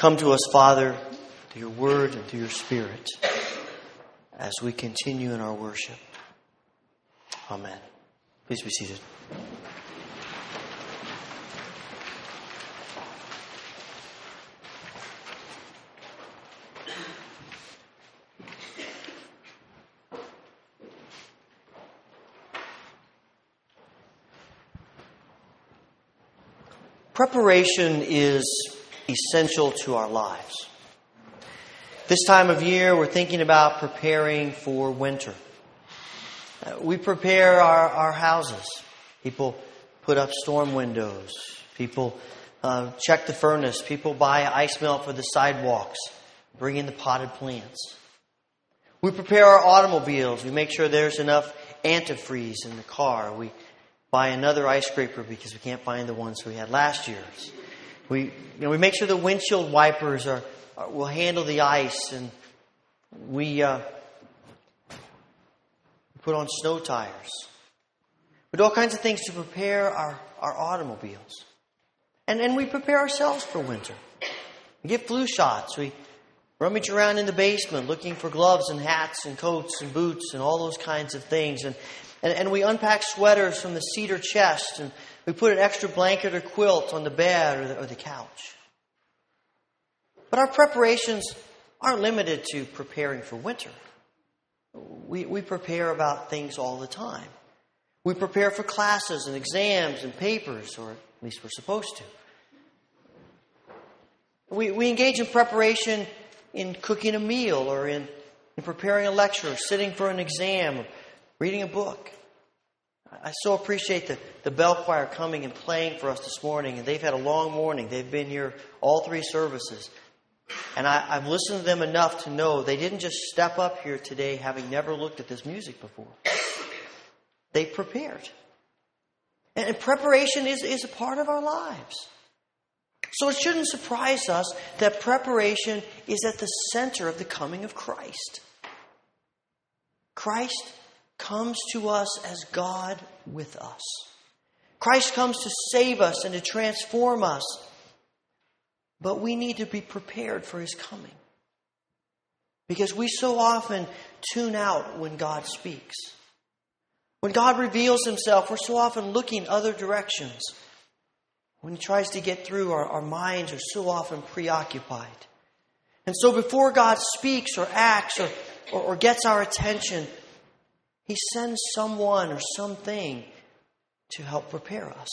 Come to us, Father, through your word and through your spirit as we continue in our worship. Amen. Please be seated. Preparation is essential to our lives. This time of year, we're thinking about preparing for winter. We prepare our houses. People put up storm windows. People check the furnace. People buy ice melt for the sidewalks. Bring in the potted plants. We prepare our automobiles. We make sure there's enough antifreeze in the car. We buy another ice scraper because we can't find the ones we had last year's. We make sure the windshield wipers will handle the ice, and we put on snow tires. We do all kinds of things to prepare our automobiles, and we prepare ourselves for winter. We get flu shots. We rummage around in the basement looking for gloves and hats and coats and boots and all those kinds of things, And we unpack sweaters from the cedar chest, and we put an extra blanket or quilt on the bed or the couch. But our preparations aren't limited to preparing for winter. We prepare about things all the time. We prepare for classes and exams and papers, or at least we're supposed to. We engage in preparation in cooking a meal, or in preparing a lecture, or sitting for an exam, or reading a book. I so appreciate the bell choir coming and playing for us this morning. And they've had a long morning. They've been here all three services. And I've listened to them enough to know they didn't just step up here today having never looked at this music before. They prepared. And preparation is a part of our lives. So it shouldn't surprise us that preparation is at the center of the coming of Christ. Christ comes to us as God with us. Christ comes to save us and to transform us. But we need to be prepared for His coming, because we so often tune out when God speaks. When God reveals Himself, we're so often looking other directions. When He tries to get through, our minds are so often preoccupied. And so before God speaks or acts or gets our attention, He sends someone or something to help prepare us.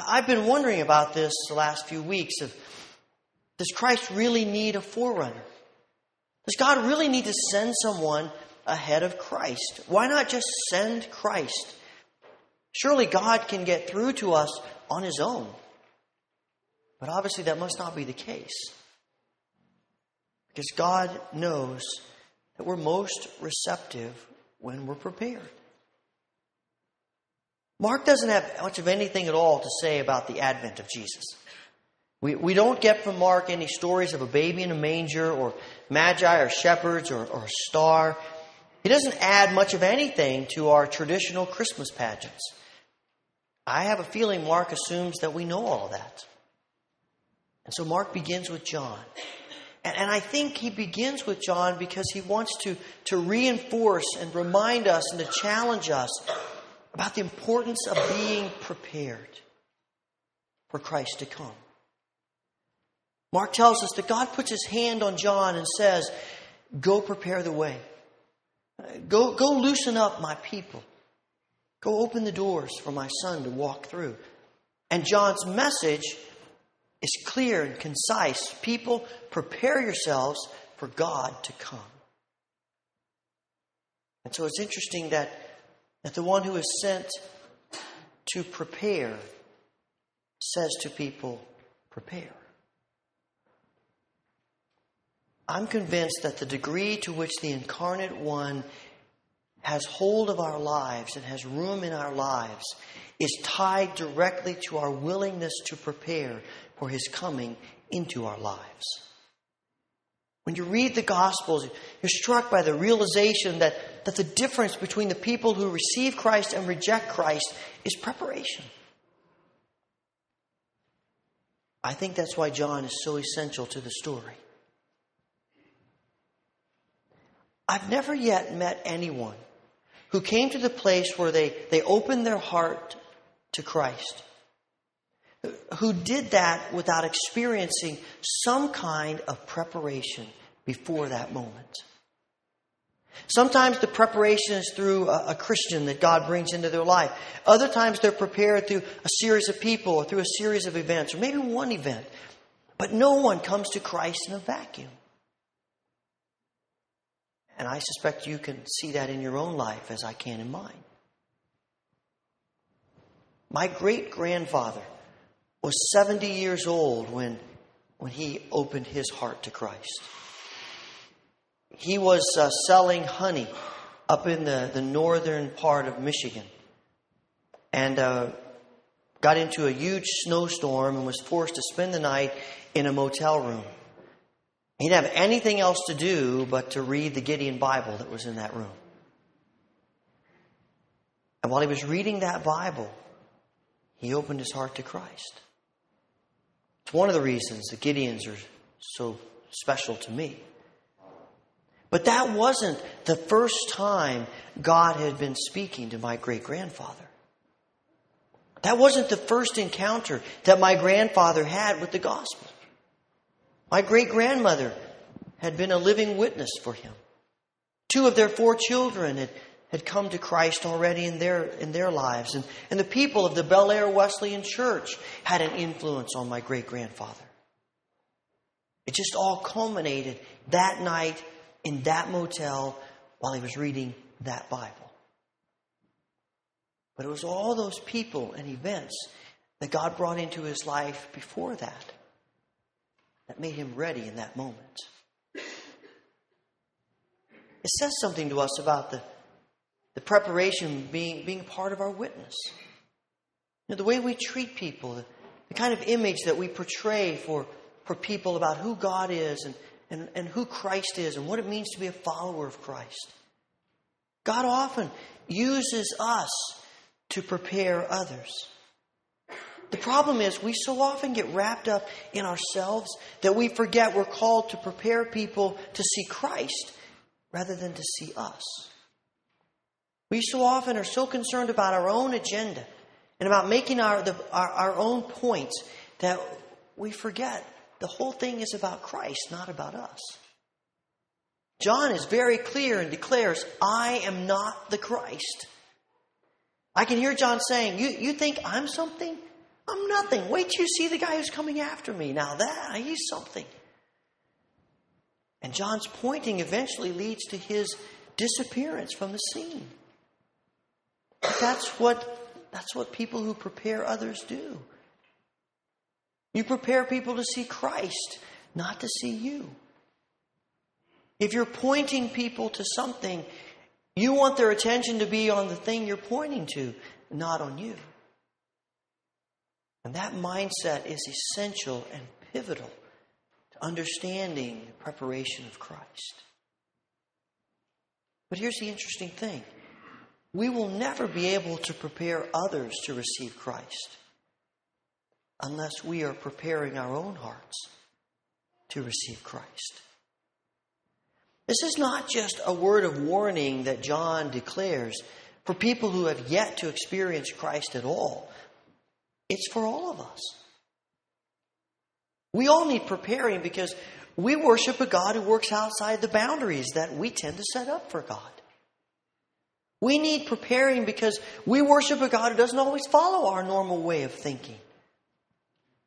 I've been wondering about this the last few weeks. Does Christ really need a forerunner? Does God really need to send someone ahead of Christ? Why not just send Christ? Surely God can get through to us on His own. But obviously that must not be the case, because God knows that we're most receptive when we're prepared. Mark doesn't have much of anything at all to say about the advent of Jesus. We don't get from Mark any stories of a baby in a manger, or magi or shepherds, or a star. He doesn't add much of anything to our traditional Christmas pageants. I have a feeling Mark assumes that we know all that. And so Mark begins with John. And I think he begins with John because he wants to reinforce and remind us and to challenge us about the importance of being prepared for Christ to come. Mark tells us that God puts His hand on John and says, "Go prepare the way. Go loosen up my people. Go open the doors for my son to walk through." And John's message is clear and concise. People, prepare yourselves for God to come. And so it's interesting that the one who is sent to prepare says to people, prepare. I'm convinced that the degree to which the Incarnate One has hold of our lives and has room in our lives is tied directly to our willingness to prepare for His coming into our lives. When you read the Gospels, you're struck by the realization that the difference between the people who receive Christ and reject Christ is preparation. I think that's why John is so essential to the story. I've never yet met anyone who came to the place where they opened their heart to Christ, who did that without experiencing some kind of preparation before that moment. Sometimes the preparation is through a Christian that God brings into their life. Other times they're prepared through a series of people or through a series of events, or maybe one event. But no one comes to Christ in a vacuum. And I suspect you can see that in your own life as I can in mine. My great-grandfather was 70 years old when he opened his heart to Christ. He was selling honey up in the northern part of Michigan, and got into a huge snowstorm and was forced to spend the night in a motel room. He didn't have anything else to do but to read the Gideon Bible that was in that room. And while he was reading that Bible, he opened his heart to Christ. It's one of the reasons the Gideons are so special to me. But that wasn't the first time God had been speaking to my great-grandfather. That wasn't the first encounter that my grandfather had with the gospel. My great-grandmother had been a living witness for him. 2 of their 4 children had come to Christ already in their lives. And the people of the Bel Air Wesleyan Church had an influence on my great-grandfather. It just all culminated that night in that motel while he was reading that Bible. But it was all those people and events that God brought into his life before that made him ready in that moment. It says something to us about the preparation being part of our witness. You know, the way we treat people, the kind of image that we portray for people about who God is and who Christ is and what it means to be a follower of Christ. God often uses us to prepare others. The problem is we so often get wrapped up in ourselves that we forget we're called to prepare people to see Christ rather than to see us. We so often are so concerned about our own agenda and about making our own points that we forget the whole thing is about Christ, not about us. John is very clear and declares, I am not the Christ. I can hear John saying, you think I'm something? I'm nothing. Wait till you see the guy who's coming after me. Now that, he's something. And John's pointing eventually leads to his disappearance from the scene. But that's what people who prepare others do. You prepare people to see Christ, not to see you. If you're pointing people to something, you want their attention to be on the thing you're pointing to, not on you. And that mindset is essential and pivotal to understanding the preparation of Christ. But here's the interesting thing. We will never be able to prepare others to receive Christ unless we are preparing our own hearts to receive Christ. This is not just a word of warning that John declares for people who have yet to experience Christ at all. It's for all of us. We all need preparing because we worship a God who works outside the boundaries that we tend to set up for God. We need preparing because we worship a God who doesn't always follow our normal way of thinking.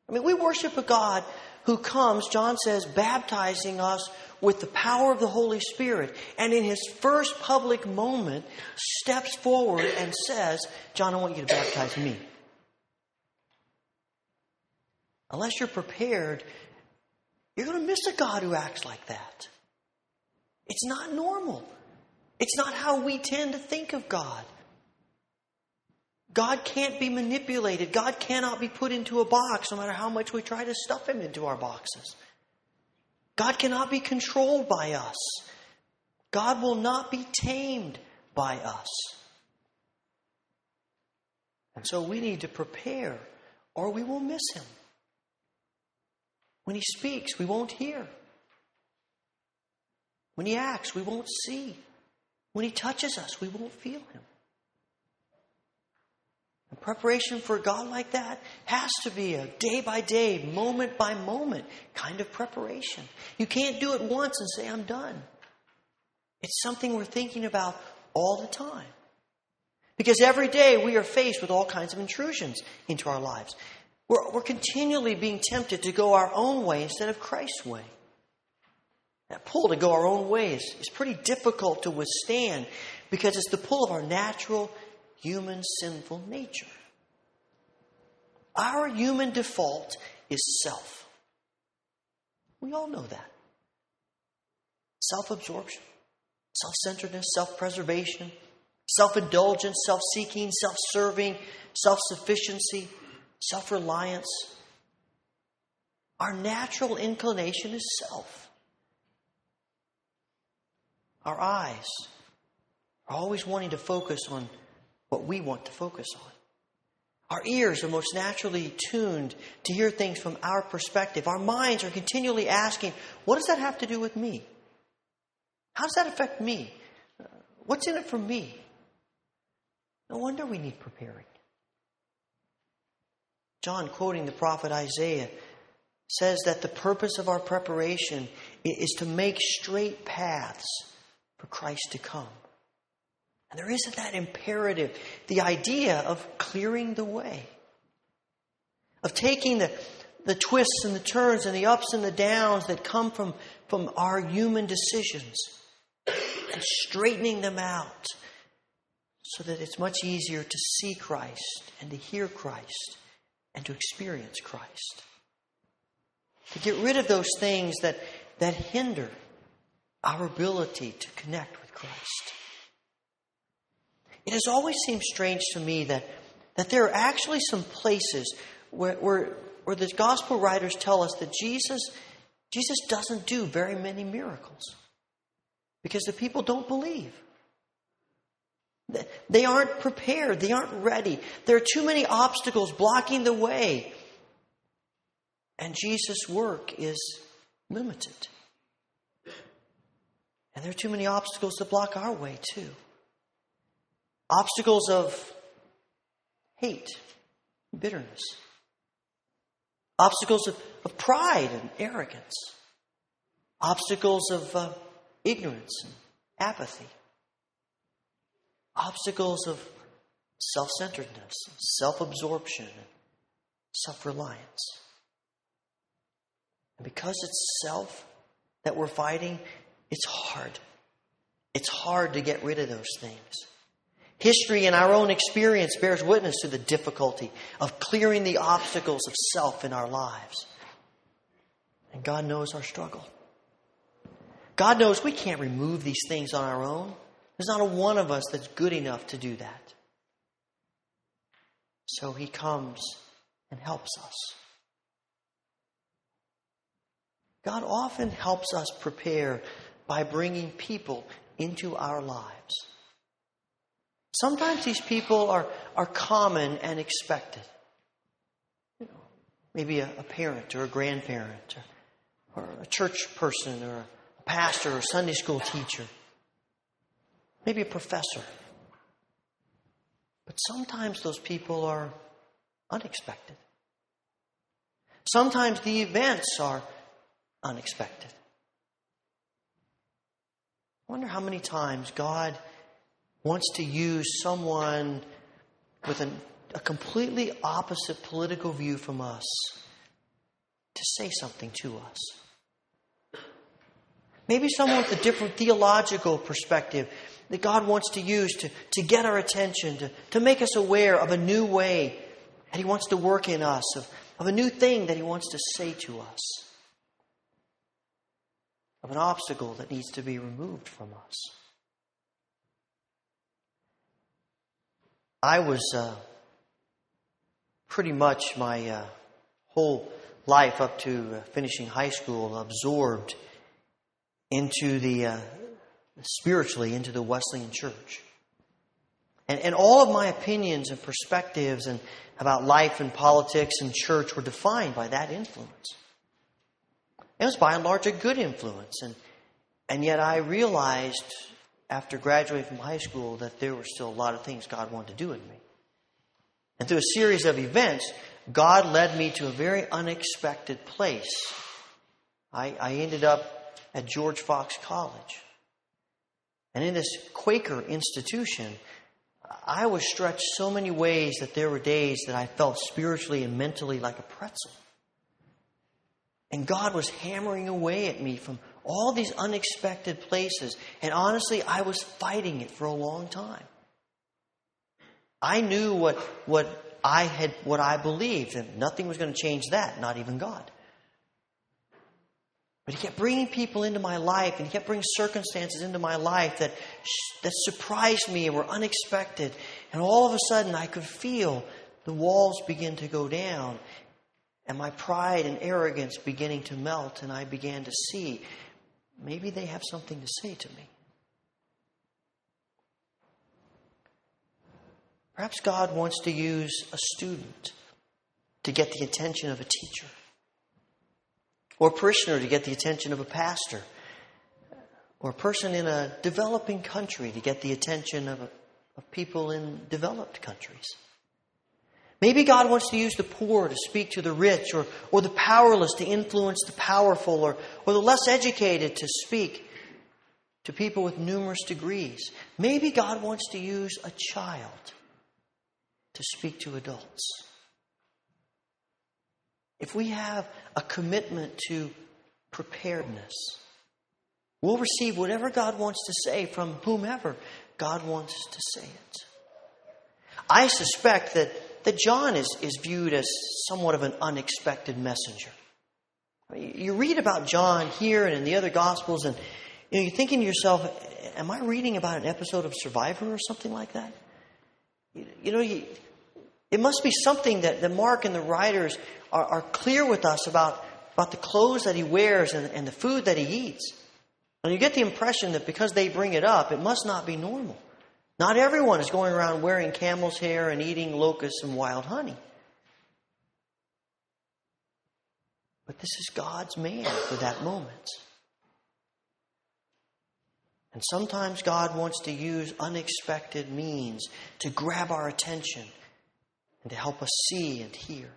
I mean, we worship a God who comes, John says, baptizing us with the power of the Holy Spirit. And in his first public moment, steps forward and says, John, I want you to baptize me. Unless you're prepared, you're going to miss a God who acts like that. It's not normal. It's not how we tend to think of God. God can't be manipulated. God cannot be put into a box, no matter how much we try to stuff him into our boxes. God cannot be controlled by us. God will not be tamed by us. And so we need to prepare, or we will miss him. When he speaks, we won't hear. When he acts, we won't see. When he touches us, we won't feel him. And preparation for a God like that has to be a day-by-day, moment-by-moment kind of preparation. You can't do it once and say, I'm done. It's something we're thinking about all the time. Because every day we are faced with all kinds of intrusions into our lives. We're continually being tempted to go our own way instead of Christ's way. That pull to go our own way is pretty difficult to withstand because it's the pull of our natural, human, sinful nature. Our human default is self. We all know that. Self-absorption, self-centeredness, self-preservation, self-indulgence, self-seeking, self-serving, self-sufficiency, self-reliance. Our natural inclination is self. Our eyes are always wanting to focus on what we want to focus on. Our ears are most naturally tuned to hear things from our perspective. Our minds are continually asking, what does that have to do with me? How does that affect me? What's in it for me? No wonder we need preparing. John, quoting the prophet Isaiah, says that the purpose of our preparation is to make straight paths for Christ to come. And there isn't that imperative, the idea of clearing the way, of taking the twists and the turns and the ups and the downs that come from our human decisions and straightening them out so that it's much easier to see Christ and to hear Christ and to experience Christ. To get rid of those things that hinder our ability to connect with Christ. It has always seemed strange to me that there are actually some places where the gospel writers tell us that Jesus doesn't do very many miracles because the people don't believe. They aren't prepared. They aren't ready. There are too many obstacles blocking the way. And Jesus' work is limited. And there are too many obstacles that block our way too. Obstacles of hate, bitterness. Obstacles of pride and arrogance. Obstacles of ignorance and apathy. Obstacles of self-centeredness, self-absorption, self-reliance. And because it's self that we're fighting, it's hard. It's hard to get rid of those things. History and our own experience bears witness to the difficulty of clearing the obstacles of self in our lives. And God knows our struggle. God knows we can't remove these things on our own. There's not a one of us that's good enough to do that. So he comes and helps us. God often helps us prepare by bringing people into our lives. Sometimes these people are common and expected. You know, maybe a parent or a grandparent or a church person or a pastor or Sunday school teacher. Maybe a professor. But sometimes those people are unexpected. Sometimes the events are unexpected. I wonder how many times God wants to use someone with a completely opposite political view from us to say something to us. Maybe someone with a different theological perspective that God wants to use to get our attention, to make us aware of a new way that he wants to work in us, of a new thing that he wants to say to us, of an obstacle that needs to be removed from us. I was pretty much my whole life up to finishing high school absorbed into the spiritually into the Wesleyan Church. And all of my opinions and perspectives and about life and politics and church were defined by that influence. It was by and large a good influence. And yet I realized after graduating from high school that there were still a lot of things God wanted to do in me. And through a series of events, God led me to a very unexpected place. I ended up at George Fox College. And in this Quaker institution, I was stretched so many ways that there were days that I felt spiritually and mentally like a pretzel. And God was hammering away at me from all these unexpected places. And honestly, I was fighting it for a long time. I knew what I believed, and nothing was going to change that, not even God. But he kept bringing people into my life, and he kept bringing circumstances into my life that surprised me and were unexpected. And all of a sudden, I could feel the walls begin to go down, and my pride and arrogance beginning to melt, and I began to see, maybe they have something to say to me. Perhaps God wants to use a student to get the attention of a teacher, or a parishioner to get the attention of a pastor, or a person in a developing country to get the attention of people in developed countries. Maybe God wants to use the poor to speak to the rich, or the powerless to influence the powerful, or the less educated to speak to people with numerous degrees. Maybe God wants to use a child to speak to adults. If we have a commitment to preparedness, we'll receive whatever God wants to say from whomever God wants to say it. I suspect that John is viewed as somewhat of an unexpected messenger. You read about John here and in the other Gospels, and you're thinking to yourself, am I reading about an episode of Survivor or something like that? It must be something that Mark and the writers are clear with us about the clothes that he wears and the food that he eats. And you get the impression that because they bring it up, it must not be normal. Not everyone is going around wearing camel's hair and eating locusts and wild honey. But this is God's man for that moment. And sometimes God wants to use unexpected means to grab our attention and to help us see and hear.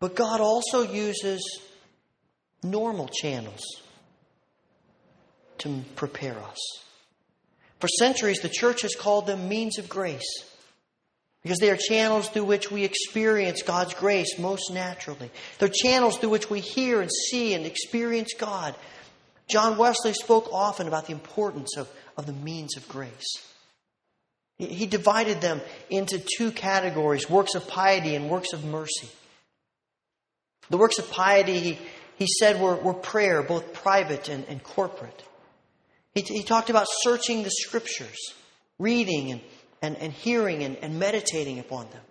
But God also uses normal channels to prepare us. For centuries, the church has called them means of grace, because they are channels through which we experience God's grace most naturally. They're channels through which we hear and see and experience God. John Wesley spoke often about the importance of the means of grace. He divided them into two categories, works of piety and works of mercy. The works of piety, he said, were prayer, both private and corporate. He talked about searching the Scriptures, reading and hearing and meditating upon them,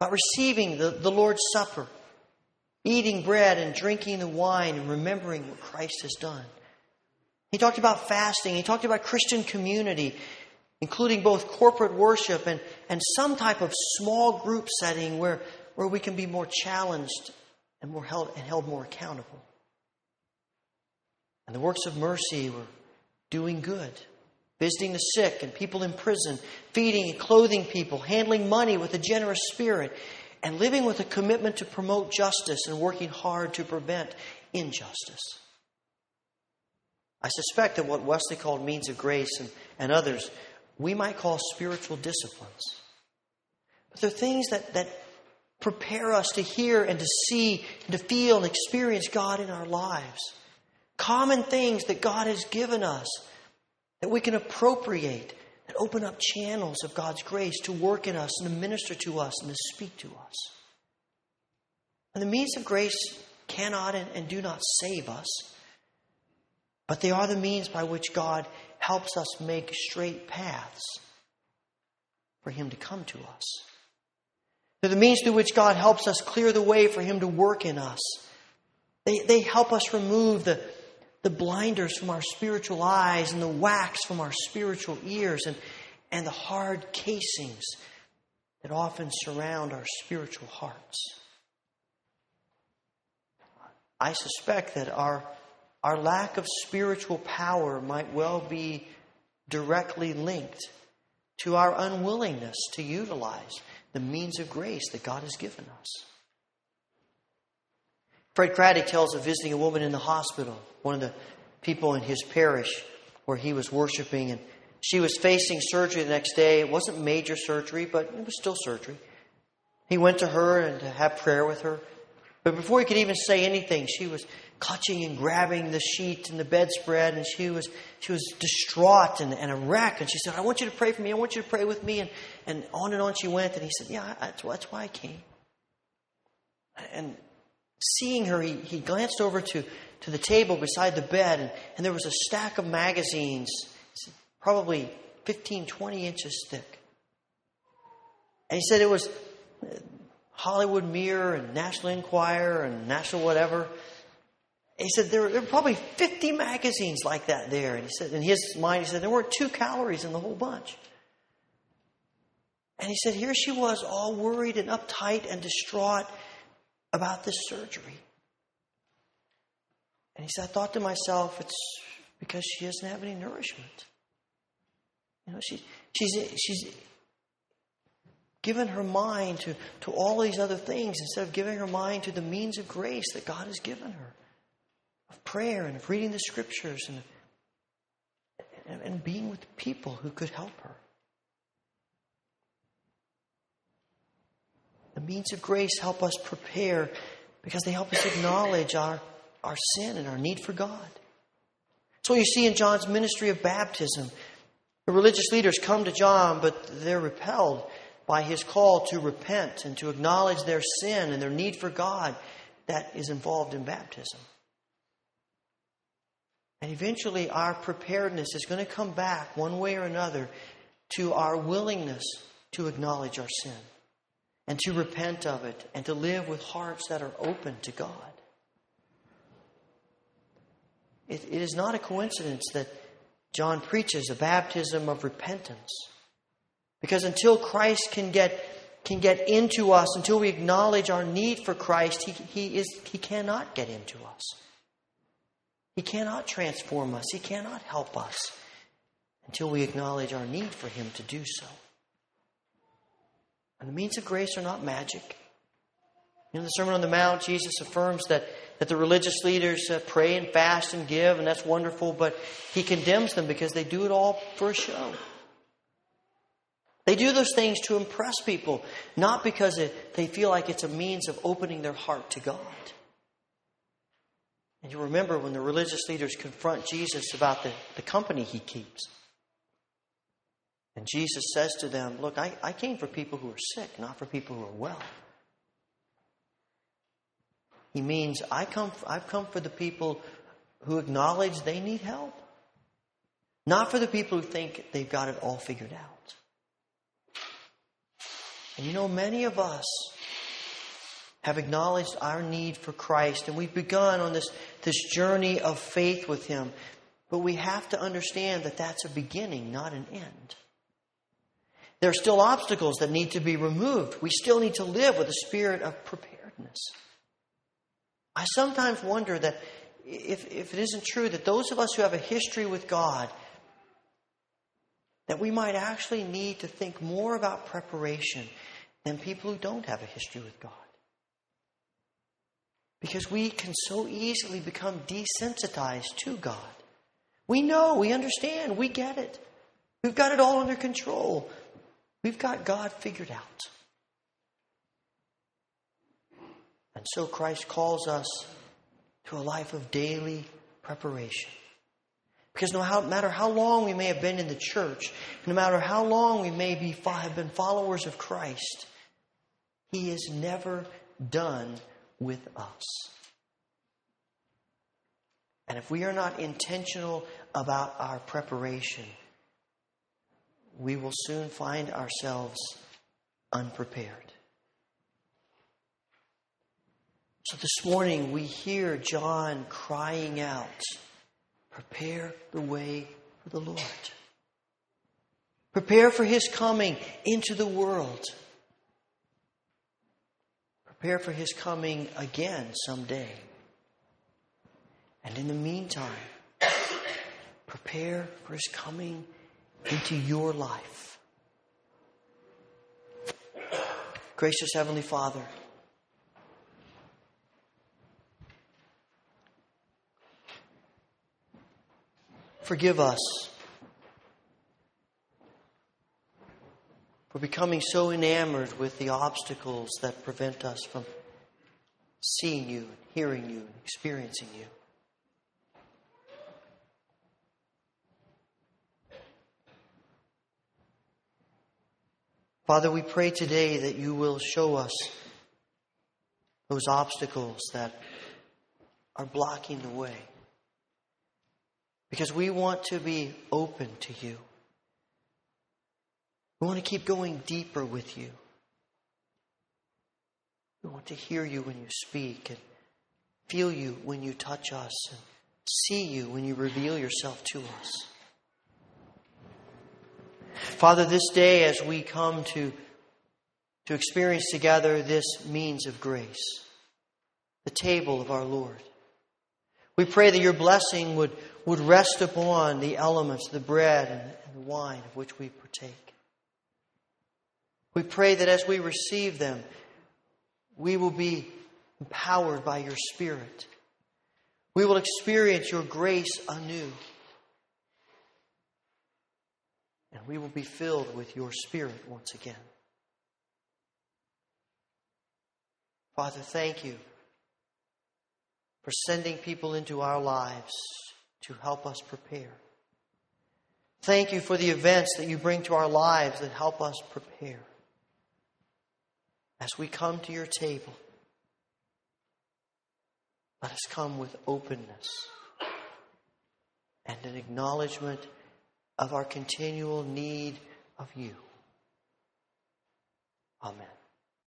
about receiving the Lord's Supper, eating bread and drinking the wine and remembering what Christ has done. He talked about fasting. He talked about Christian community, including both corporate worship and some type of small group setting where we can be more challenged and more held more accountable. And the works of mercy were doing good, visiting the sick and people in prison, feeding and clothing people, handling money with a generous spirit, and living with a commitment to promote justice and working hard to prevent injustice. I suspect that what Wesley called means of grace and others, we might call spiritual disciplines. But they're things that prepare us to hear and to see and to feel and experience God in our lives. Common things that God has given us that we can appropriate and open up channels of God's grace to work in us and to minister to us and to speak to us. And the means of grace cannot and do not save us, but they are the means by which God helps us make straight paths for Him to come to us. They're the means through which God helps us clear the way for Him to work in us. They help us remove the blinders from our spiritual eyes and the wax from our spiritual ears and the hard casings that often surround our spiritual hearts. I suspect that our lack of spiritual power might well be directly linked to our unwillingness to utilize the means of grace that God has given us. Fred Craddock tells of visiting a woman in the hospital, one of the people in his parish where he was worshiping, and she was facing surgery the next day. It wasn't major surgery, but it was still surgery. He went to her and to have prayer with her. But before he could even say anything, she was clutching and grabbing the sheet and the bedspread, and she was distraught and a wreck. And she said, "I want you to pray for me. I want you to pray with me." And on and on she went. And he said, "Yeah, that's why I came." And seeing her, he glanced over to the table beside the bed, and there was a stack of magazines, probably 15, 20 inches thick. And he said it was Hollywood Mirror and National Enquirer and National whatever. He said there were probably 50 magazines like that there. And he said, in his mind, he said there weren't 2 calories in the whole bunch. And he said, here she was, all worried and uptight and distraught about this surgery. And he said, I thought to myself, it's because she doesn't have any nourishment. You know, she's given her mind to all these other things instead of giving her mind to the means of grace that God has given her, of prayer and of reading the Scriptures and being with people who could help her. The means of grace help us prepare because they help us acknowledge our sin and our need for God. So you see in John's ministry of baptism, the religious leaders come to John, but they're repelled by his call to repent and to acknowledge their sin and their need for God that is involved in baptism. And eventually our preparedness is going to come back one way or another to our willingness to acknowledge our sin and to repent of it and to live with hearts that are open to God. It is not a coincidence that John preaches a baptism of repentance. Because until Christ can get into us, until we acknowledge our need for Christ, He cannot get into us. He cannot transform us. He cannot help us until we acknowledge our need for Him to do so. And the means of grace are not magic. In the Sermon on the Mount, Jesus affirms that the religious leaders pray and fast and give, and that's wonderful, but He condemns them because they do it all for a show. They do those things to impress people, not because they feel like it's a means of opening their heart to God. And you remember when the religious leaders confront Jesus about the company He keeps. And Jesus says to them, look, I came for people who are sick, not for people who are well. He means, I've come for the people who acknowledge they need help, not for the people who think they've got it all figured out. And you know, many of us have acknowledged our need for Christ, and we've begun on this journey of faith with Him. But we have to understand that that's a beginning, not an end. There are still obstacles that need to be removed. We still need to live with a spirit of preparedness. I sometimes wonder that if it isn't true that those of us who have a history with God, that we might actually need to think more about preparation than people who don't have a history with God. Because we can so easily become desensitized to God. We know, we understand, we get it. We've got it all under control. We've got God figured out. And so Christ calls us to a life of daily preparation. Because no matter how long we may have been in the church, no matter how long we may have been followers of Christ, He is never done with us. And if we are not intentional about our preparation, we will soon find ourselves unprepared. So this morning we hear John crying out, prepare the way for the Lord. Prepare for His coming into the world. Prepare for His coming again someday. And in the meantime, prepare for His coming into your life. Gracious Heavenly Father, forgive us for becoming so enamored with the obstacles that prevent us from seeing You, and hearing You, and experiencing You. Father, we pray today that You will show us those obstacles that are blocking the way. Because we want to be open to You. We want to keep going deeper with You. We want to hear You when You speak and feel You when You touch us and see You when You reveal Yourself to us. Father, this day as we come to experience together this means of grace, the table of our Lord, we pray that Your blessing would rest upon the elements, the bread and the wine of which we partake. We pray that as we receive them, we will be empowered by Your Spirit. We will experience Your grace anew. And we will be filled with Your Spirit once again. Father, thank You for sending people into our lives to help us prepare. Thank You for the events that You bring to our lives that help us prepare. As we come to Your table, let us come with openness and an acknowledgement of our continual need of You. Amen.